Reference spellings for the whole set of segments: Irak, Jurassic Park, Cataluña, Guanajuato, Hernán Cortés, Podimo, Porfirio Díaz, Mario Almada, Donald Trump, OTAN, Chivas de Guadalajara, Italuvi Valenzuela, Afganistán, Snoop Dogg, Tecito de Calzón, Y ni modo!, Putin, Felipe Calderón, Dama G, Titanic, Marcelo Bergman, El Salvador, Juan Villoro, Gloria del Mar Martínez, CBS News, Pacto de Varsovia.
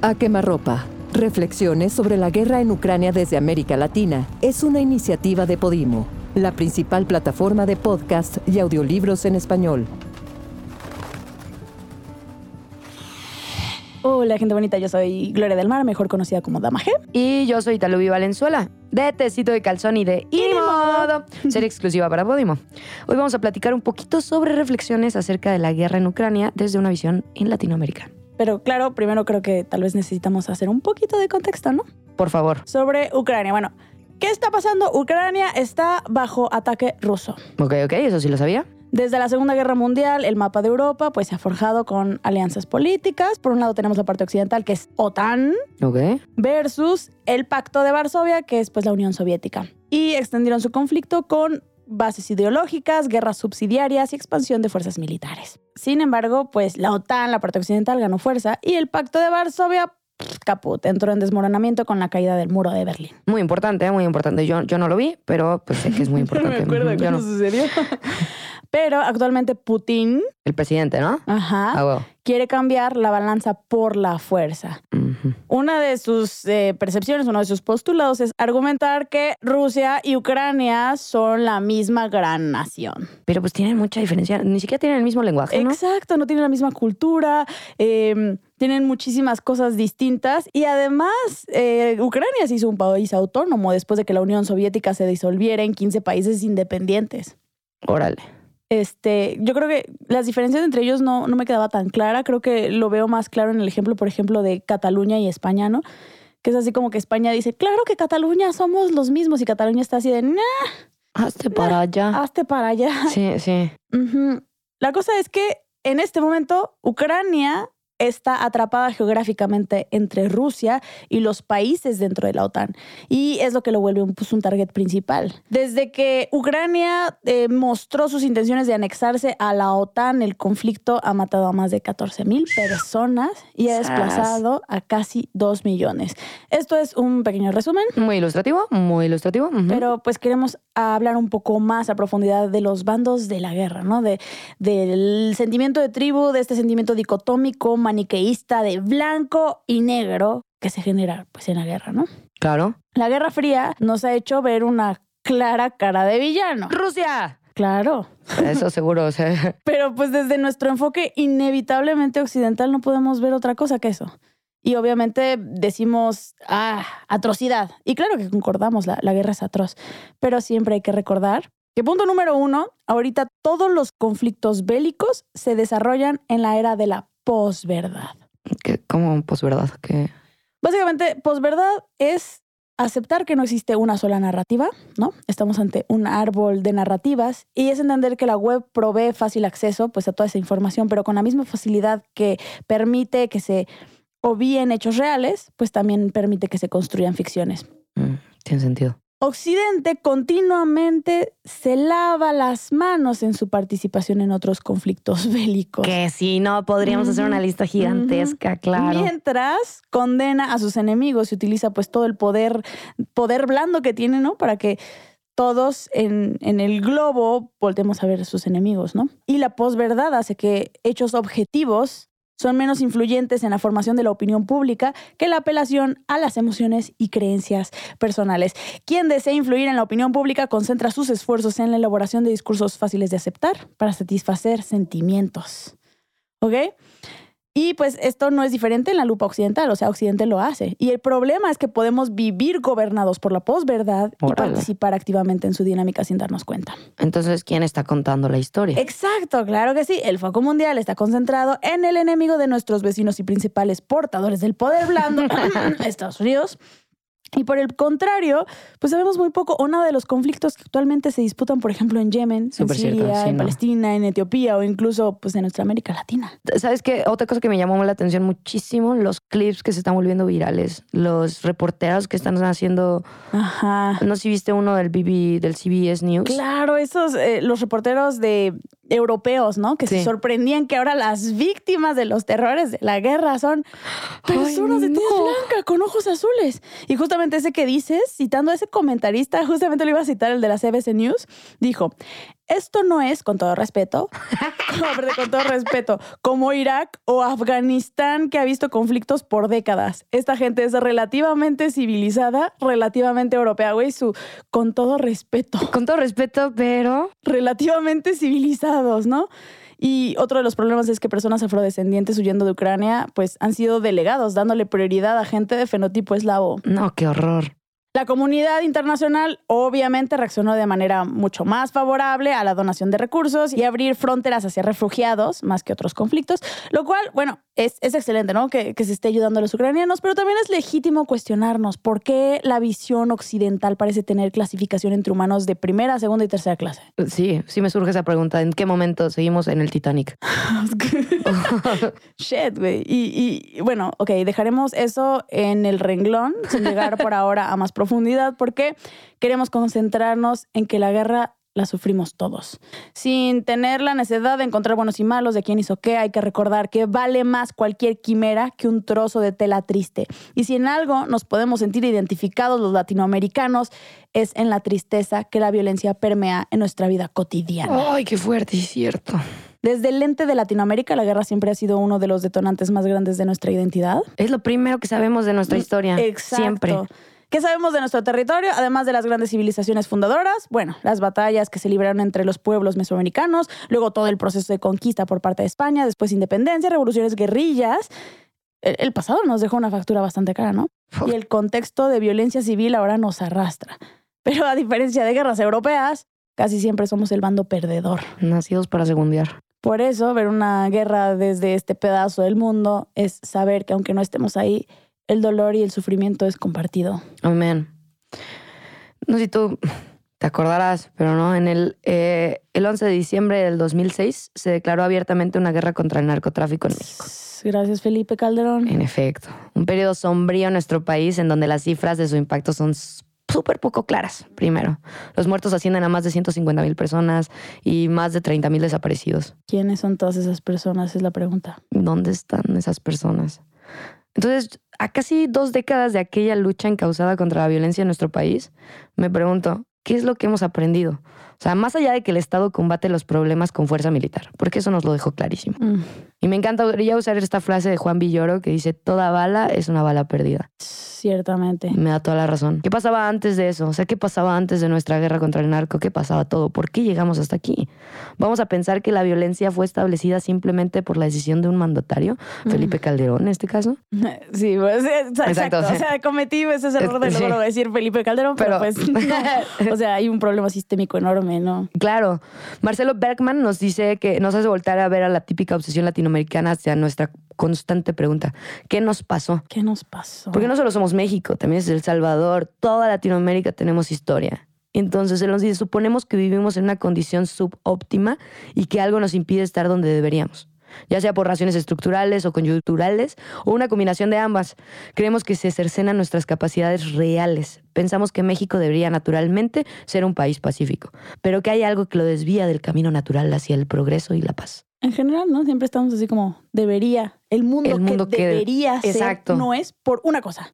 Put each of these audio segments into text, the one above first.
A quemarropa. Reflexiones sobre la guerra en Ucrania desde América Latina es una iniciativa de Podimo, la principal plataforma de podcast y audiolibros en español. Hola gente bonita, yo soy Gloria del Mar, mejor conocida como Dama G. Y yo soy Italuvi Valenzuela, de Tecito de Calzón y de Y ni modo!, serie exclusiva para Podimo. Hoy vamos a platicar un poquito sobre reflexiones acerca de la guerra en Ucrania desde una visión en Latinoamérica. Pero claro, primero creo que tal vez necesitamos hacer un poquito de contexto, ¿no? Por favor. Sobre Ucrania. Bueno, ¿qué está pasando? Ucrania está bajo ataque ruso. Ok, eso sí lo sabía. Desde la Segunda Guerra Mundial, el mapa de Europa pues, se ha forjado con alianzas políticas. Por un lado tenemos la parte occidental, que es OTAN, versus el Pacto de Varsovia, que es pues, la Unión Soviética. Y extendieron su conflicto con bases ideológicas, guerras subsidiarias y expansión de fuerzas militares. Sin embargo, pues la OTAN, la parte occidental, ganó fuerza y el Pacto de Varsovia, caput, entró en desmoronamiento con la caída del muro de Berlín. Muy importante, muy importante. Yo no lo vi, pero pues sé que es muy importante. No me acuerdo de cuándo sucedió. Pero actualmente Putin, el presidente, ¿no? Ajá. Ah, wow. Quiere cambiar la balanza por la fuerza. Uh-huh. Una de sus percepciones, uno de sus postulados es argumentar que Rusia y Ucrania son la misma gran nación. Pero pues tienen mucha diferencia. Ni siquiera tienen el mismo lenguaje, ¿no? Exacto, no tienen la misma cultura. Tienen muchísimas cosas distintas. Y además, Ucrania se hizo un país autónomo después de que la Unión Soviética se disolviera en 15 países independientes. Órale. Yo creo que las diferencias entre ellos no me quedaba tan clara. Creo que lo veo más claro en el ejemplo, por ejemplo, de Cataluña y España, ¿no? Que es así como que España dice, claro que Cataluña somos los mismos. Y Cataluña está así de, hazte para allá. Sí, sí. Uh-huh. La cosa es que en este momento Ucrania está atrapada geográficamente entre Rusia y los países dentro de la OTAN. Y es lo que lo vuelve un target principal. Desde que Ucrania mostró sus intenciones de anexarse a la OTAN, el conflicto ha matado a más de 14,000 personas y ha desplazado a casi 2 millones. Esto es un pequeño resumen. Muy ilustrativo. Uh-huh. Pero pues queremos hablar un poco más a profundidad de los bandos de la guerra, ¿no? Del sentimiento de tribu, de este sentimiento dicotómico, maniqueísta de blanco y negro que se genera pues en la guerra, ¿no? Claro. La Guerra Fría nos ha hecho ver una clara cara de villano. ¡Rusia! Claro. Eso seguro, o sea. Pero pues desde nuestro enfoque inevitablemente occidental no podemos ver otra cosa que eso. Y obviamente decimos, atrocidad. Y claro que concordamos, la guerra es atroz. Pero siempre hay que recordar que punto número 1, ahorita todos los conflictos bélicos se desarrollan en la era de la posverdad. ¿Cómo posverdad? ¿Qué? Básicamente, posverdad es aceptar que no existe una sola narrativa, ¿no? Estamos ante un árbol de narrativas y es entender que la web provee fácil acceso pues, a toda esa información, pero con la misma facilidad que permite que se obvíen hechos reales, pues también permite que se construyan ficciones. Tiene sentido. Occidente continuamente se lava las manos en su participación en otros conflictos bélicos. Que si no, podríamos hacer una lista gigantesca, claro. Mientras condena a sus enemigos y utiliza pues todo el poder blando que tiene, ¿no? Para que todos en el globo voltemos a ver a sus enemigos, ¿no? Y la posverdad hace que hechos objetivos son menos influyentes en la formación de la opinión pública que la apelación a las emociones y creencias personales. Quien desea influir en la opinión pública concentra sus esfuerzos en la elaboración de discursos fáciles de aceptar para satisfacer sentimientos. ¿Ok? Y pues esto no es diferente en la lupa occidental, o sea, Occidente lo hace. Y el problema es que podemos vivir gobernados por la posverdad y participar activamente en su dinámica sin darnos cuenta. Entonces, ¿quién está contando la historia? Exacto, claro que sí. El foco mundial está concentrado en el enemigo de nuestros vecinos y principales portadores del poder blando, Estados Unidos. Y por el contrario, pues sabemos muy poco o nada de los conflictos que actualmente se disputan, por ejemplo, en Yemen, en Siria, Palestina, en Etiopía o incluso pues, en nuestra América Latina. ¿Sabes qué? Otra cosa que me llamó la atención muchísimo, los clips que se están volviendo virales, los reporteros que están haciendo... Ajá. No sé si viste uno del CBS News. Claro, esos, los reporteros europeos, ¿no? Que se sorprendían que ahora las víctimas de los terrores de la guerra son personas de tez blanca con ojos azules. Y justamente ese que dices, citando a ese comentarista, justamente lo iba a citar, el de la CBS News, dijo: Esto no es, con todo respeto, como Irak o Afganistán, que ha visto conflictos por décadas. Esta gente es relativamente civilizada, relativamente europea, güey, con todo respeto. Con todo respeto, pero... relativamente civilizados, ¿no? Y otro de los problemas es que personas afrodescendientes huyendo de Ucrania, pues, han sido delegados, dándole prioridad a gente de fenotipo eslavo. No, qué horror. La comunidad internacional obviamente reaccionó de manera mucho más favorable a la donación de recursos y abrir fronteras hacia refugiados más que otros conflictos, lo cual, bueno, es excelente, ¿no? Que se esté ayudando a los ucranianos, pero también es legítimo cuestionarnos por qué la visión occidental parece tener clasificación entre humanos de primera, segunda y tercera clase. Sí, sí me surge esa pregunta. ¿En qué momento seguimos en el Titanic? Shit, güey. Y bueno, ok, dejaremos eso en el renglón sin llegar por ahora a más profundos. Porque queremos concentrarnos en que la guerra la sufrimos todos. Sin tener la necesidad de encontrar buenos y malos, de quién hizo qué, hay que recordar que vale más cualquier quimera que un trozo de tela triste. Y si en algo nos podemos sentir identificados los latinoamericanos, es en la tristeza que la violencia permea en nuestra vida cotidiana. ¡Ay, qué fuerte y cierto! Desde el lente de Latinoamérica, la guerra siempre ha sido uno de los detonantes más grandes de nuestra identidad. Es lo primero que sabemos de nuestra historia. Exacto. Siempre. ¿Qué sabemos de nuestro territorio? Además de las grandes civilizaciones fundadoras, bueno, las batallas que se libraron entre los pueblos mesoamericanos, luego todo el proceso de conquista por parte de España, después independencia, revoluciones, guerrillas. El pasado nos dejó una factura bastante cara, ¿no? Y el contexto de violencia civil ahora nos arrastra. Pero a diferencia de guerras europeas, casi siempre somos el bando perdedor. Nacidos para segundear. Por eso, ver una guerra desde este pedazo del mundo es saber que aunque no estemos ahí, el dolor y el sufrimiento es compartido. Amén. No sé si tú te acordarás, pero no. En el 11 de diciembre del 2006 se declaró abiertamente una guerra contra el narcotráfico en México. Gracias, Felipe Calderón. En efecto. Un periodo sombrío en nuestro país en donde las cifras de su impacto son súper poco claras. Primero, los muertos ascienden a más de 150,000 personas y más de 30,000 desaparecidos. ¿Quiénes son todas esas personas? Es la pregunta. ¿Dónde están esas personas? Entonces, a casi 2 décadas de aquella lucha encauzada contra la violencia en nuestro país, me pregunto, ¿qué es lo que hemos aprendido? O sea, más allá de que el Estado combate los problemas con fuerza militar, porque eso nos lo dejó clarísimo. Y me encantaría usar esta frase de Juan Villoro que dice, toda bala es una bala perdida. Ciertamente. Me da toda la razón. ¿Qué pasaba antes de eso? O sea, ¿qué pasaba antes de nuestra guerra contra el narco? ¿Qué pasaba todo? ¿Por qué llegamos hasta aquí? ¿Vamos a pensar que la violencia fue establecida simplemente por la decisión de un mandatario? Felipe Calderón, en este caso. Sí, pues, exacto. O sea, cometí ese error de no decir Felipe Calderón, pero pues... No. O sea, hay un problema sistémico enorme, ¿no? Claro. Marcelo Bergman nos dice que nos hace voltar a ver a la típica obsesión latinoamericana hacia nuestra constante pregunta. ¿Qué nos pasó? ¿Qué nos pasó? Porque no solo somos México, también es El Salvador. Toda Latinoamérica tenemos historia. Entonces, él nos dice, suponemos que vivimos en una condición subóptima y que algo nos impide estar donde deberíamos. Ya sea por razones estructurales o coyunturales, o una combinación de ambas. Creemos que se cercenan nuestras capacidades reales. Pensamos que México debería naturalmente ser un país pacífico, pero que hay algo que lo desvía del camino natural hacia el progreso y la paz. En general, ¿no? Siempre estamos así como, debería. El mundo que debería ser, exacto, no es por una cosa.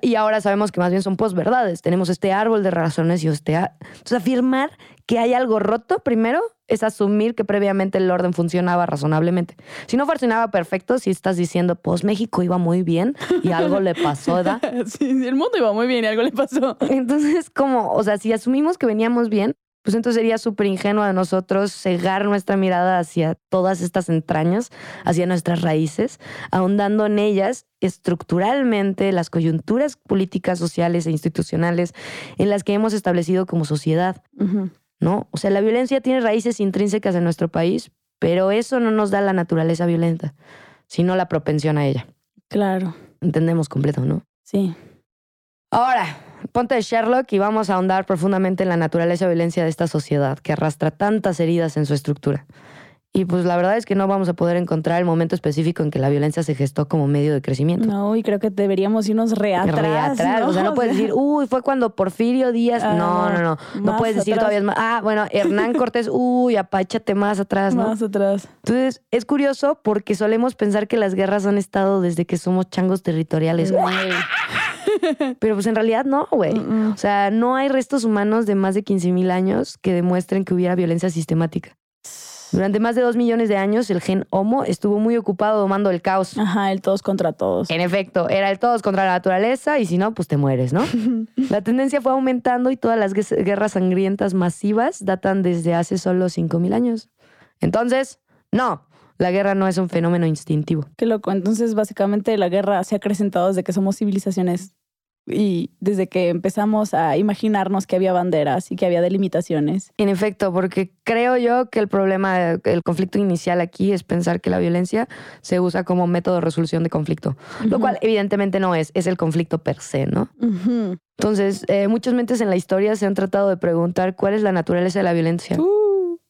Y ahora sabemos que más bien son posverdades. Tenemos este árbol de razones y entonces, afirmar que hay algo roto, primero, es asumir que previamente el orden funcionaba razonablemente. Si no funcionaba perfecto, si estás diciendo, pues México iba muy bien y algo le pasó, ¿da? Sí, el mundo iba muy bien y algo le pasó. Entonces, como, o sea, si asumimos que veníamos bien, pues entonces sería súper ingenuo de nosotros cegar nuestra mirada hacia todas estas entrañas, hacia nuestras raíces, ahondando en ellas estructuralmente, las coyunturas políticas, sociales e institucionales en las que hemos establecido como sociedad, ¿no? O sea, la violencia tiene raíces intrínsecas en nuestro país, pero eso no nos da la naturaleza violenta, sino la propensión a ella. Claro. Entendemos completo, ¿no? Sí. Ahora, ponte de Sherlock y vamos a ahondar profundamente en la naturaleza y violencia de esta sociedad que arrastra tantas heridas en su estructura. Y pues la verdad es que no vamos a poder encontrar el momento específico en que la violencia se gestó como medio de crecimiento. No, y creo que deberíamos irnos re atrás, ¿no? O sea, no puedes decir, fue cuando Porfirio Díaz... No. No puedes decir atrás. Todavía más. Hernán Cortés, apáchate más atrás, ¿no? Más atrás. Entonces, es curioso porque solemos pensar que las guerras han estado desde que somos changos territoriales. Pero pues en realidad no, güey. O sea, no hay restos humanos de más de 15,000 años que demuestren que hubiera violencia sistemática. Durante más de 2 millones de años, el gen Homo estuvo muy ocupado domando el caos. Ajá, el todos contra todos. En efecto, era el todos contra la naturaleza y si no, pues te mueres, ¿no? La tendencia fue aumentando y todas las guerras sangrientas masivas datan desde hace solo 5,000 años. Entonces, no, la guerra no es un fenómeno instintivo. Qué loco. Entonces, básicamente, la guerra se ha acrecentado desde que somos civilizaciones y desde que empezamos a imaginarnos que había banderas y que había delimitaciones. En efecto, porque creo yo que el problema, el conflicto inicial aquí es pensar que la violencia se usa como método de resolución de conflicto, lo cual evidentemente no es, es el conflicto per se, ¿no? Entonces, muchas mentes en la historia se han tratado de preguntar cuál es la naturaleza de la violencia.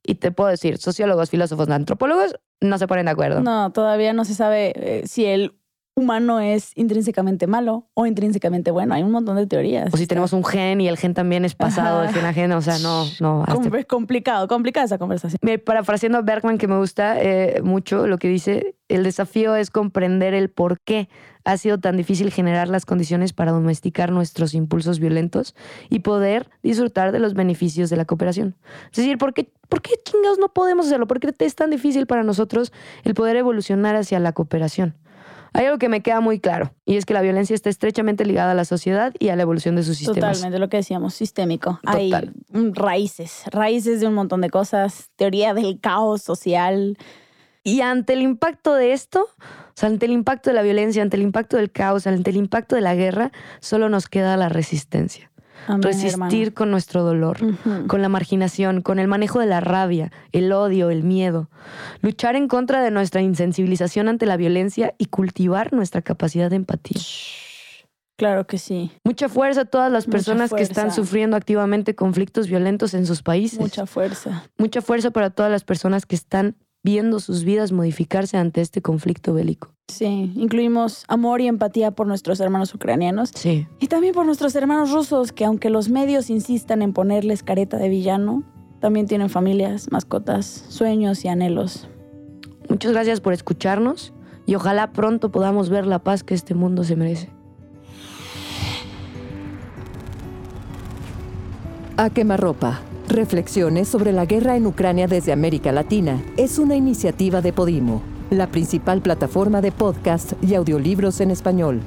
Y te puedo decir, sociólogos, filósofos, antropólogos no se ponen de acuerdo. No, todavía no se sabe si el humano es intrínsecamente malo o intrínsecamente bueno. Hay un montón de teorías. O si tenemos un gen y el gen también es pasado del gen a gen. O sea, no. Es complicado, complicada esa conversación. Parafraseando a Bergman, que me gusta mucho lo que dice, el desafío es comprender el por qué ha sido tan difícil generar las condiciones para domesticar nuestros impulsos violentos y poder disfrutar de los beneficios de la cooperación. Es decir, ¿por qué chingados no podemos hacerlo? ¿Por qué es tan difícil para nosotros el poder evolucionar hacia la cooperación? Hay algo que me queda muy claro, y es que la violencia está estrechamente ligada a la sociedad y a la evolución de sus sistemas. Totalmente, lo que decíamos, sistémico. Total. Hay raíces de un montón de cosas, teoría del caos social. Y ante el impacto de esto, o sea, ante el impacto de la violencia, ante el impacto del caos, ante el impacto de la guerra, solo nos queda la resistencia. Amén, resistir, hermano, con nuestro dolor, con la marginación, con el manejo de la rabia, el odio, el miedo. Luchar en contra de nuestra insensibilización ante la violencia y cultivar nuestra capacidad de empatía. Claro que sí. Mucha fuerza a todas las personas que están sufriendo activamente conflictos violentos en sus países. Mucha fuerza. Mucha fuerza para todas las personas que están viendo sus vidas modificarse ante este conflicto bélico. Sí, incluimos amor y empatía por nuestros hermanos ucranianos. Sí. Y también por nuestros hermanos rusos, que aunque los medios insistan en ponerles careta de villano, también tienen familias, mascotas, sueños y anhelos. Muchas gracias por escucharnos y ojalá pronto podamos ver la paz que este mundo se merece. A quemarropa. Reflexiones sobre la guerra en Ucrania desde América Latina es una iniciativa de Podimo, la principal plataforma de podcast y audiolibros en español.